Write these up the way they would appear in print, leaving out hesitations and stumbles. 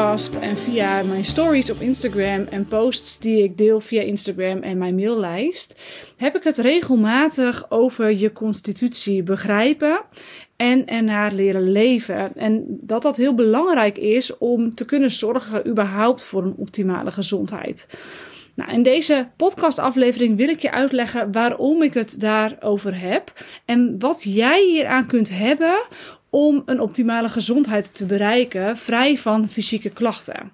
podcast en via mijn stories op Instagram en posts die ik deel via Instagram en mijn maillijst, heb ik het regelmatig over je constitutie begrijpen en ernaar leren leven. En dat heel belangrijk is om te kunnen zorgen überhaupt voor een optimale gezondheid. Nou, in deze podcastaflevering wil ik je uitleggen waarom ik het daarover heb en wat jij hieraan kunt hebben om een optimale gezondheid te bereiken, vrij van fysieke klachten.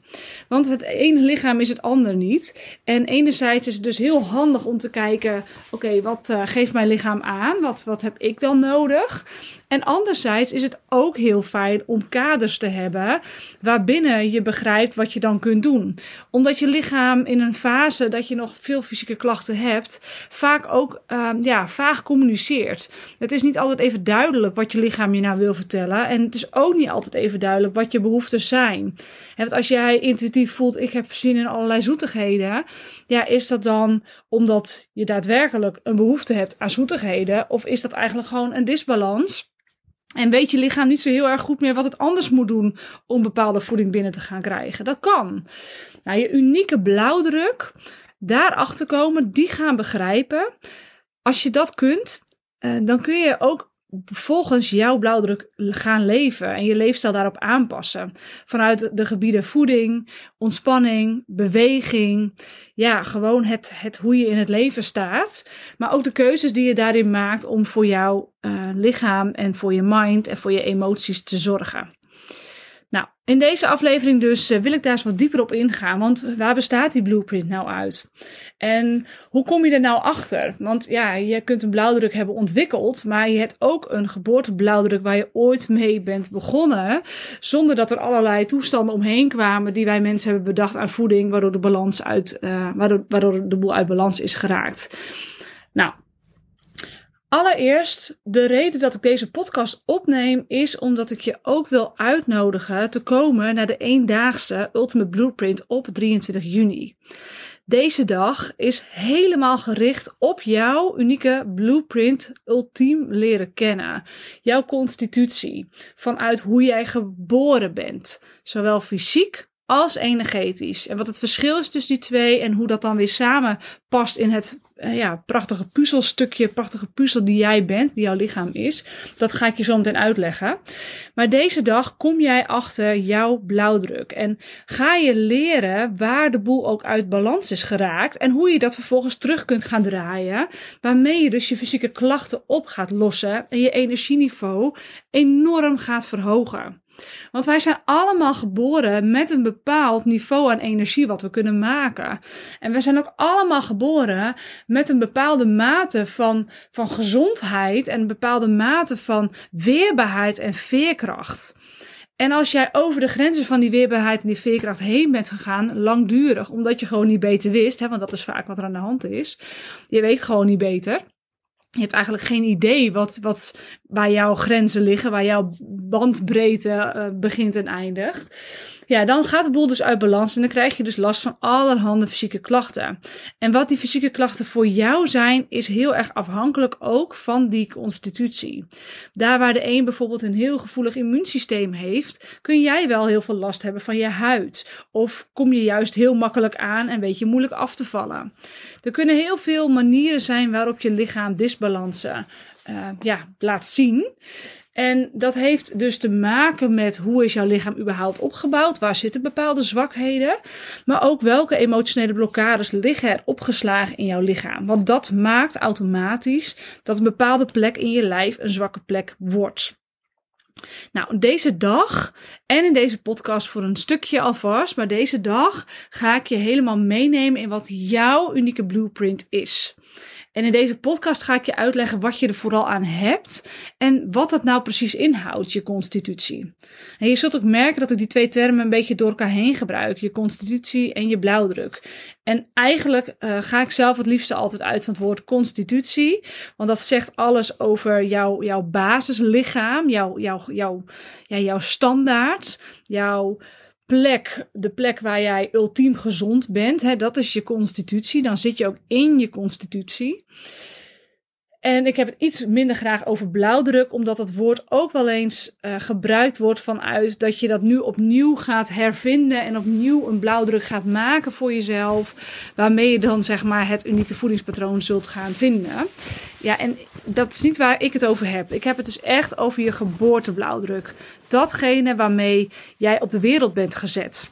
Want het ene lichaam is het ander niet. En enerzijds is het dus heel handig om te kijken, oké, wat geeft mijn lichaam aan? Wat heb ik dan nodig? En anderzijds is het ook heel fijn om kaders te hebben waarbinnen je begrijpt wat je dan kunt doen. Omdat je lichaam in een fase dat je nog veel fysieke klachten hebt, vaak ook vaag communiceert. Het is niet altijd even duidelijk wat je lichaam je nou wil vertellen. En het is ook niet altijd even duidelijk wat je behoeften zijn. Want als jij intuïtief voelt, ik heb zin in allerlei zoetigheden. Ja, is dat dan omdat je daadwerkelijk een behoefte hebt aan zoetigheden? Of is dat eigenlijk gewoon een disbalans? En weet je lichaam niet zo heel erg goed meer wat het anders moet doen om bepaalde voeding binnen te gaan krijgen. Dat kan. Nou, je unieke blauwdruk, daarachter komen, die gaan begrijpen. Als je dat kunt, dan kun je ook volgens jouw blauwdruk gaan leven en je leefstijl daarop aanpassen. Vanuit de gebieden voeding, ontspanning, beweging. Ja, gewoon het hoe je in het leven staat. Maar ook de keuzes die je daarin maakt om voor jouw lichaam en voor je mind en voor je emoties te zorgen. Nou, in deze aflevering dus wil ik daar eens wat dieper op ingaan. Want waar bestaat die blueprint nou uit? En hoe kom je er nou achter? Want ja, je kunt een blauwdruk hebben ontwikkeld, maar je hebt ook een geboorteblauwdruk waar je ooit mee bent begonnen. Zonder dat er allerlei toestanden omheen kwamen die wij mensen hebben bedacht aan voeding, waardoor de balans waardoor de boel uit balans is geraakt. Nou, allereerst, de reden dat ik deze podcast opneem is omdat ik je ook wil uitnodigen te komen naar de eendaagse Ultimate Blueprint op 23 juni. Deze dag is helemaal gericht op jouw unieke blueprint ultiem leren kennen. Jouw constitutie, vanuit hoe jij geboren bent, zowel fysiek als energetisch. En wat het verschil is tussen die twee en hoe dat dan weer samen past in het prachtige puzzelstukje, prachtige puzzel die jij bent, die jouw lichaam is. Dat ga ik je zo meteen uitleggen. Maar deze dag kom jij achter jouw blauwdruk. En ga je leren waar de boel ook uit balans is geraakt. En hoe je dat vervolgens terug kunt gaan draaien. Waarmee je dus je fysieke klachten op gaat lossen. En je energieniveau enorm gaat verhogen. Want wij zijn allemaal geboren met een bepaald niveau aan energie wat we kunnen maken. En we zijn ook allemaal geboren met een bepaalde mate van gezondheid en een bepaalde mate van weerbaarheid en veerkracht. En als jij over de grenzen van die weerbaarheid en die veerkracht heen bent gegaan, langdurig, omdat je gewoon niet beter wist, hè, want dat is vaak wat er aan de hand is. Je weet gewoon niet beter. Je hebt eigenlijk geen idee wat waar jouw grenzen liggen, waar jouw bandbreedte begint en eindigt. Ja, dan gaat de boel dus uit balans en dan krijg je dus last van allerhande fysieke klachten. En wat die fysieke klachten voor jou zijn, is heel erg afhankelijk ook van die constitutie. Daar waar de een bijvoorbeeld een heel gevoelig immuunsysteem heeft, kun jij wel heel veel last hebben van je huid. Of kom je juist heel makkelijk aan en weet je moeilijk af te vallen. Er kunnen heel veel manieren zijn waarop je lichaam disbalansen laat zien. En dat heeft dus te maken met hoe is jouw lichaam überhaupt opgebouwd? Waar zitten bepaalde zwakheden? Maar ook welke emotionele blokkades liggen er opgeslagen in jouw lichaam? Want dat maakt automatisch dat een bepaalde plek in je lijf een zwakke plek wordt. Nou, deze dag en in deze podcast voor een stukje alvast, maar deze dag ga ik je helemaal meenemen in wat jouw unieke blueprint is. En in deze podcast ga ik je uitleggen wat je er vooral aan hebt en wat dat nou precies inhoudt, je constitutie. En je zult ook merken dat ik die twee termen een beetje door elkaar heen gebruik, je constitutie en je blauwdruk. En eigenlijk ga ik zelf het liefste altijd uit van het woord constitutie, want dat zegt alles over jouw basislichaam, jouw standaard, jouw plek, de plek waar jij ultiem gezond bent, hè, dat is je constitutie. Dan zit je ook in je constitutie. En ik heb het iets minder graag over blauwdruk, omdat dat woord ook wel eens gebruikt wordt vanuit dat je dat nu opnieuw gaat hervinden en opnieuw een blauwdruk gaat maken voor jezelf, waarmee je dan zeg maar het unieke voedingspatroon zult gaan vinden. Ja, en dat is niet waar ik het over heb. Ik heb het dus echt over je geboorteblauwdruk. Datgene waarmee jij op de wereld bent gezet.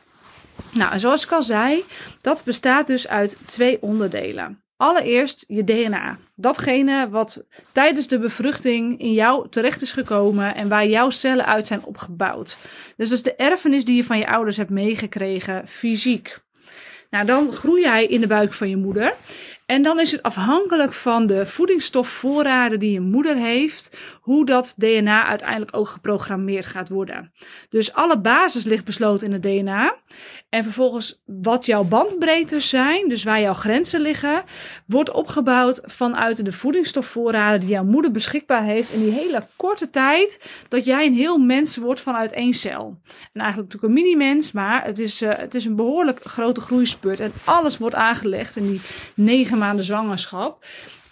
Nou, en zoals ik al zei, dat bestaat dus uit 2 onderdelen. Allereerst je DNA. Datgene wat tijdens de bevruchting in jou terecht is gekomen en waar jouw cellen uit zijn opgebouwd. Dus dat is de erfenis die je van je ouders hebt meegekregen fysiek. Nou, dan groei jij in de buik van je moeder. En dan is het afhankelijk van de voedingsstofvoorraden die je moeder heeft, hoe dat DNA uiteindelijk ook geprogrammeerd gaat worden. Dus alle basis ligt besloten in het DNA. En vervolgens wat jouw bandbreedtes zijn, dus waar jouw grenzen liggen, wordt opgebouwd vanuit de voedingsstofvoorraden die jouw moeder beschikbaar heeft in die hele korte tijd dat jij een heel mens wordt vanuit één cel. En eigenlijk natuurlijk een mini-mens, maar het is een behoorlijk grote groeispurt. En alles wordt aangelegd in die 9 maanden zwangerschap.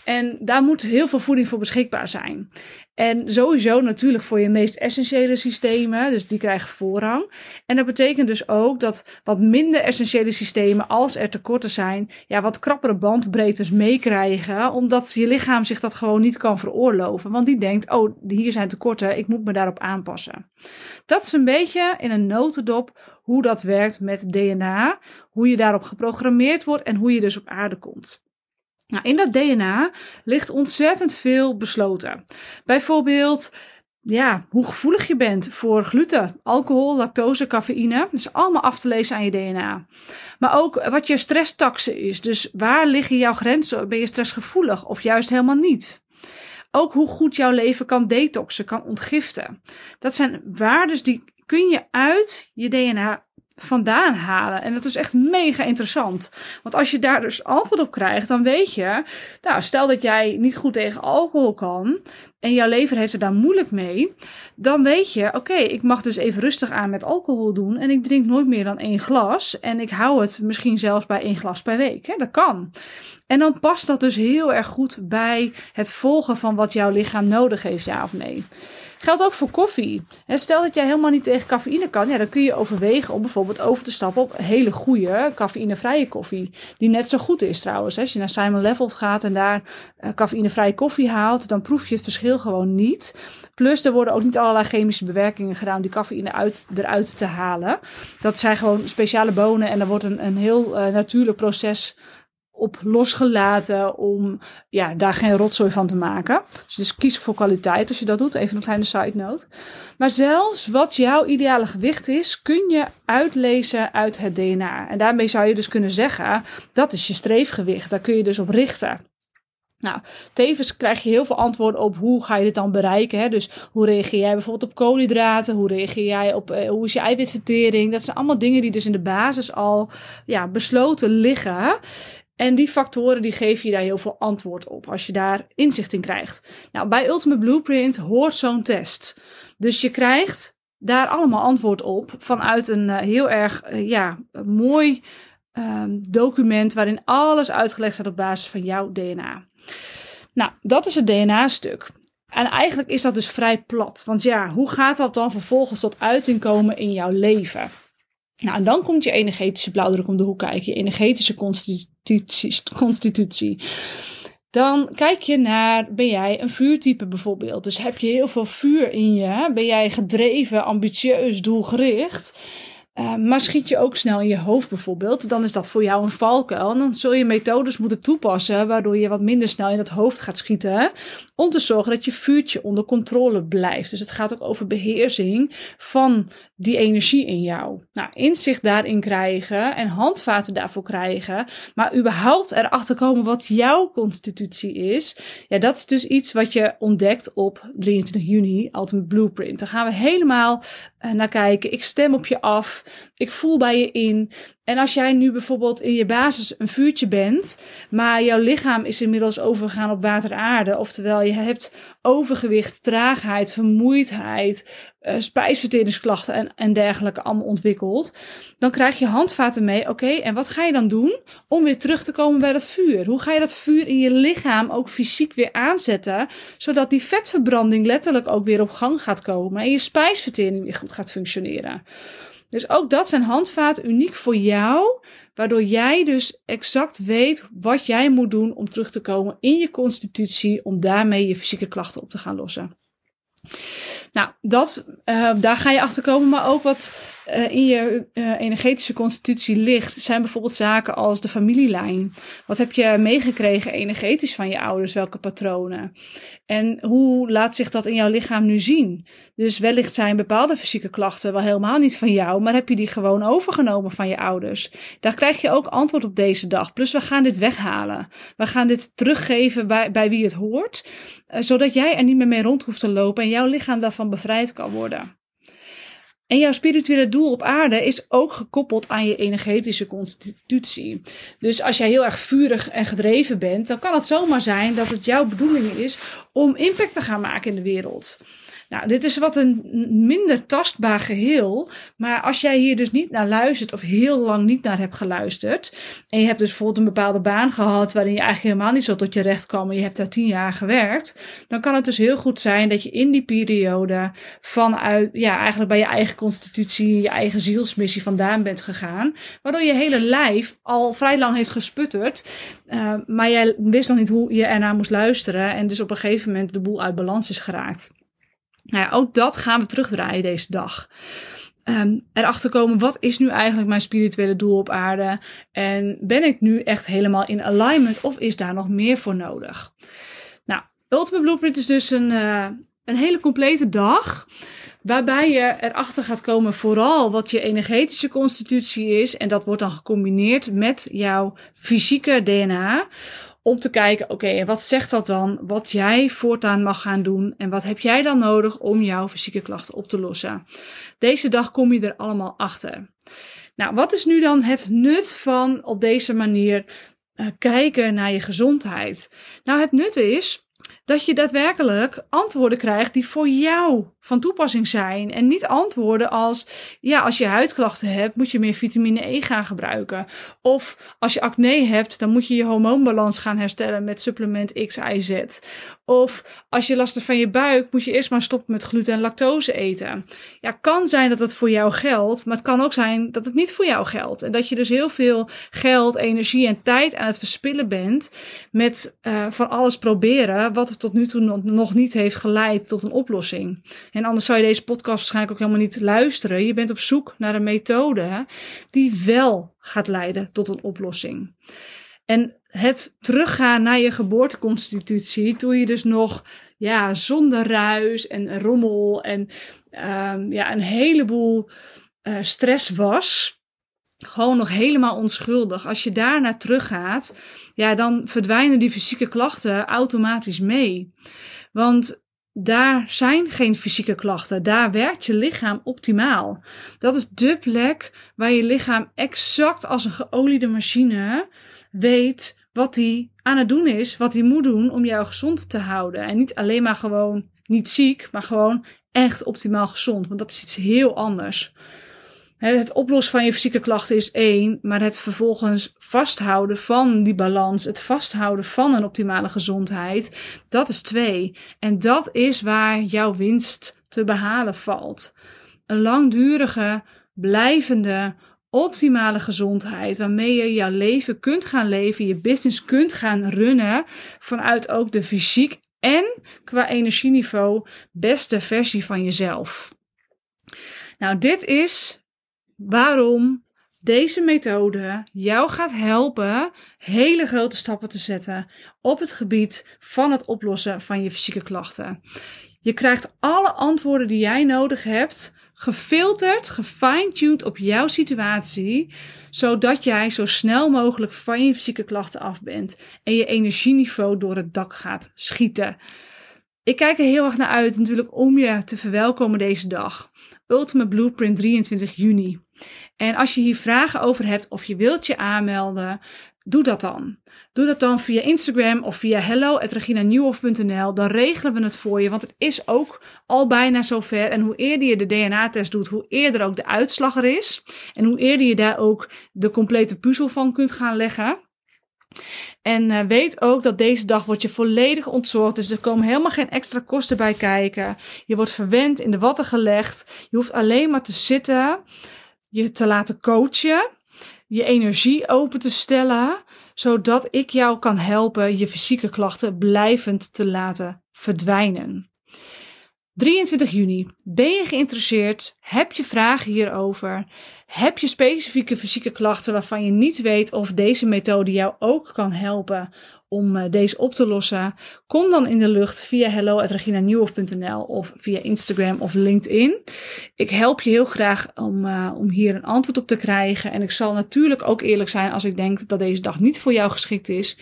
En daar moet heel veel voeding voor beschikbaar zijn. En sowieso natuurlijk voor je meest essentiële systemen. Dus die krijgen voorrang. En dat betekent dus ook dat wat minder essentiële systemen, als er tekorten zijn, ja, wat krappere bandbreedtes meekrijgen. Omdat je lichaam zich dat gewoon niet kan veroorloven. Want die denkt, oh, hier zijn tekorten, ik moet me daarop aanpassen. Dat is een beetje in een notendop hoe dat werkt met DNA. Hoe je daarop geprogrammeerd wordt en hoe je dus op aarde komt. Nou, in dat DNA ligt ontzettend veel besloten. Bijvoorbeeld, ja, hoe gevoelig je bent voor gluten, alcohol, lactose, cafeïne. Dat is allemaal af te lezen aan je DNA. Maar ook wat je stresstaxe is. Dus waar liggen jouw grenzen? Ben je stressgevoelig of juist helemaal niet? Ook hoe goed jouw leven kan detoxen, kan ontgiften. Dat zijn waardes die kun je uit je DNA vandaan halen. En dat is echt mega interessant. Want als je daar dus antwoord op krijgt, dan weet je, nou, stel dat jij niet goed tegen alcohol kan en jouw lever heeft er daar moeilijk mee, dan weet je, oké, ik mag dus even rustig aan met alcohol doen en ik drink nooit meer dan 1 glas en ik hou het misschien zelfs bij 1 glas per week. Hè? Dat kan. En dan past dat dus heel erg goed bij het volgen van wat jouw lichaam nodig heeft, ja of nee. Geldt ook voor koffie. Stel dat jij helemaal niet tegen cafeïne kan, ja, dan kun je overwegen om bijvoorbeeld over te stappen op hele goede cafeïnevrije koffie. Die net zo goed is trouwens. Als je naar Simon Lévelt gaat en daar cafeïnevrije koffie haalt, dan proef je het verschil gewoon niet. Plus er worden ook niet allerlei chemische bewerkingen gedaan om die cafeïne eruit te halen. Dat zijn gewoon speciale bonen en er wordt een heel natuurlijk proces op losgelaten om ja, daar geen rotzooi van te maken. Dus kies voor kwaliteit als je dat doet. Even een kleine side note. Maar zelfs wat jouw ideale gewicht is, kun je uitlezen uit het DNA. En daarmee zou je dus kunnen zeggen, dat is je streefgewicht. Daar kun je dus op richten. Nou, tevens krijg je heel veel antwoorden op hoe ga je dit dan bereiken. Hè? Dus hoe reageer jij bijvoorbeeld op koolhydraten? Hoe reageer jij op hoe is je eiwitvertering? Dat zijn allemaal dingen die dus in de basis al ja, besloten liggen. En die factoren die geven je daar heel veel antwoord op als je daar inzicht in krijgt. Nou, bij Ultimate Blueprint hoort zo'n test. Dus je krijgt daar allemaal antwoord op vanuit een heel erg mooi document waarin alles uitgelegd staat op basis van jouw DNA. Nou, dat is het DNA-stuk. En eigenlijk is dat dus vrij plat. Want ja, hoe gaat dat dan vervolgens tot uiting komen in jouw leven? Nou, en dan komt je energetische blauwdruk om de hoek kijken. Je energetische constitutie. Dan kijk je naar, ben jij een vuurtype bijvoorbeeld? Dus heb je heel veel vuur in je? Ben jij gedreven, ambitieus, doelgericht? Maar schiet je ook snel in je hoofd bijvoorbeeld? Dan is dat voor jou een valkuil. En dan zul je methodes moeten toepassen waardoor je wat minder snel in dat hoofd gaat schieten. Om te zorgen dat je vuurtje onder controle blijft. Dus het gaat ook over beheersing van die energie in jou. Nou, inzicht daarin krijgen en handvaten daarvoor krijgen. Maar überhaupt erachter komen wat jouw constitutie is. Ja, dat is dus iets wat je ontdekt op 23 juni, Ultimate Blueprint. Daar gaan we helemaal naar kijken. Ik stem op je af. ik voel bij je in. En als jij nu bijvoorbeeld in je basis een vuurtje bent, maar jouw lichaam is inmiddels overgegaan op water-aarde, oftewel je hebt overgewicht, traagheid, vermoeidheid, spijsverteringsklachten en dergelijke allemaal ontwikkeld, dan krijg je handvaten mee. Oké, en wat ga je dan doen om weer terug te komen bij dat vuur? Hoe ga je dat vuur in je lichaam ook fysiek weer aanzetten, zodat die vetverbranding letterlijk ook weer op gang gaat komen en je spijsvertering weer goed gaat functioneren? Dus ook dat zijn handvaten uniek voor jou, waardoor jij dus exact weet wat jij moet doen om terug te komen in je constitutie, om daarmee je fysieke klachten op te gaan lossen. Nou, daar ga je achter komen, maar ook wat in je energetische constitutie ligt, zijn bijvoorbeeld zaken als de familielijn. Wat heb je meegekregen energetisch van je ouders? Welke patronen? En hoe laat zich dat in jouw lichaam nu zien? Dus wellicht zijn bepaalde fysieke klachten wel helemaal niet van jou, maar heb je die gewoon overgenomen van je ouders? Daar krijg je ook antwoord op deze dag. Plus we gaan dit weghalen. We gaan dit teruggeven bij wie het hoort, zodat jij er niet meer mee rond hoeft te lopen en jouw lichaam daarvan bevrijd kan worden. En jouw spirituele doel op aarde is ook gekoppeld aan je energetische constitutie. Dus als jij heel erg vurig en gedreven bent, dan kan het zomaar zijn dat het jouw bedoeling is om impact te gaan maken in de wereld. Nou, dit is wat een minder tastbaar geheel, maar als jij hier dus niet naar luistert of heel lang niet naar hebt geluisterd en je hebt dus bijvoorbeeld een bepaalde baan gehad waarin je eigenlijk helemaal niet zo tot je recht kwam en je hebt daar 10 jaar gewerkt, dan kan het dus heel goed zijn dat je in die periode vanuit, eigenlijk bij je eigen constitutie, je eigen zielsmissie vandaan bent gegaan, waardoor je hele lijf al vrij lang heeft gesputterd, maar jij wist nog niet hoe je ernaar moest luisteren en dus op een gegeven moment de boel uit balans is geraakt. Nou ja, ook dat gaan we terugdraaien deze dag. Erachter komen, wat is nu eigenlijk mijn spirituele doel op aarde? En ben ik nu echt helemaal in alignment of is daar nog meer voor nodig? Nou, Ultimate Blueprint is dus een hele complete dag, waarbij je erachter gaat komen vooral wat je energetische constitutie is. En dat wordt dan gecombineerd met jouw fysieke DNA. Om te kijken, oké, en wat zegt dat dan? Wat jij voortaan mag gaan doen? En wat heb jij dan nodig om jouw fysieke klachten op te lossen? Deze dag kom je er allemaal achter. Nou, wat is nu dan het nut van op deze manier kijken naar je gezondheid? Nou, het nut is dat je daadwerkelijk antwoorden krijgt die voor jou van toepassing zijn. En niet antwoorden als, als je huidklachten hebt, moet je meer vitamine E gaan gebruiken. Of als je acne hebt, dan moet je je hormoonbalans gaan herstellen met supplement X, Y, Z. Of als je last hebt van je buik, moet je eerst maar stoppen met gluten en lactose eten. Ja, kan zijn dat het voor jou geldt, maar het kan ook zijn dat het niet voor jou geldt. En dat je dus heel veel geld, energie en tijd aan het verspillen bent met van alles proberen wat tot nu toe nog niet heeft geleid tot een oplossing. En anders zou je deze podcast waarschijnlijk ook helemaal niet luisteren. Je bent op zoek naar een methode die wel gaat leiden tot een oplossing. En het teruggaan naar je geboorteconstitutie, toen je dus nog zonder ruis en rommel en een heleboel stress was, gewoon nog helemaal onschuldig. Als je daar naar teruggaat, dan verdwijnen die fysieke klachten automatisch mee. Want daar zijn geen fysieke klachten. Daar werkt je lichaam optimaal. Dat is de plek waar je lichaam exact als een geoliede machine weet wat hij aan het doen is, wat hij moet doen om jou gezond te houden. En niet alleen maar gewoon niet ziek, maar gewoon echt optimaal gezond. Want dat is iets heel anders. Het oplossen van je fysieke klachten is 1, maar het vervolgens vasthouden van die balans, het vasthouden van een optimale gezondheid, dat is 2. En dat is waar jouw winst te behalen valt. Een langdurige, blijvende, optimale gezondheid, waarmee je jouw leven kunt gaan leven, je business kunt gaan runnen, vanuit ook de fysiek en qua energieniveau beste versie van jezelf. Nou, dit is waarom deze methode jou gaat helpen hele grote stappen te zetten op het gebied van het oplossen van je fysieke klachten. Je krijgt alle antwoorden die jij nodig hebt, gefilterd, gefine-tuned op jouw situatie, zodat jij zo snel mogelijk van je fysieke klachten af bent en je energieniveau door het dak gaat schieten. Ik kijk er heel erg naar uit natuurlijk om je te verwelkomen deze dag. Ultimate Blueprint 23 juni. En als je hier vragen over hebt of je wilt je aanmelden, doe dat dan. Doe dat dan via Instagram of via hello@reginanieuwhof.nl. Dan regelen we het voor je, want het is ook al bijna zover. En hoe eerder je de DNA-test doet, hoe eerder ook de uitslag er is. En hoe eerder je daar ook de complete puzzel van kunt gaan leggen. En weet ook dat deze dag wordt je volledig ontzorgd. Dus er komen helemaal geen extra kosten bij kijken. Je wordt verwend, in de watten gelegd. Je hoeft alleen maar te zitten, je te laten coachen, je energie open te stellen, zodat ik jou kan helpen je fysieke klachten blijvend te laten verdwijnen. 23 juni. Ben je geïnteresseerd? Heb je vragen hierover? Heb je specifieke fysieke klachten waarvan je niet weet of deze methode jou ook kan helpen om deze op te lossen? Kom dan in de lucht via hello@reginanieuwhof.nl of via Instagram of LinkedIn. Ik help je heel graag om hier een antwoord op te krijgen. En ik zal natuurlijk ook eerlijk zijn als ik denk dat deze dag niet voor jou geschikt is.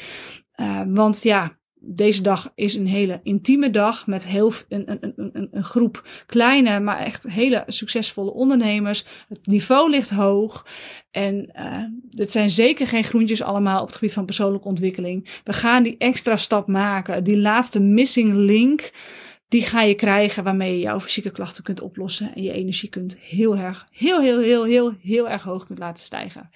Want ja, deze dag is een hele intieme dag met een groep kleine, maar echt hele succesvolle ondernemers. Het niveau ligt hoog en het zijn zeker geen groentjes allemaal op het gebied van persoonlijke ontwikkeling. We gaan die extra stap maken, die laatste missing link, die ga je krijgen waarmee je jouw fysieke klachten kunt oplossen en je energie kunt heel erg hoog kunt laten stijgen.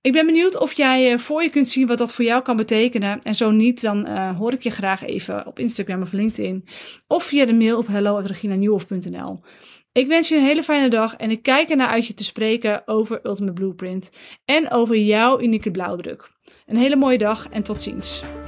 Ik ben benieuwd of jij voor je kunt zien wat dat voor jou kan betekenen. En zo niet, dan hoor ik je graag even op Instagram of LinkedIn. Of via de mail op hello@reginanieuwhof.nl. Ik wens je een hele fijne dag en ik kijk ernaar uit je te spreken over Ultimate Blueprint. En over jouw unieke blauwdruk. Een hele mooie dag en tot ziens.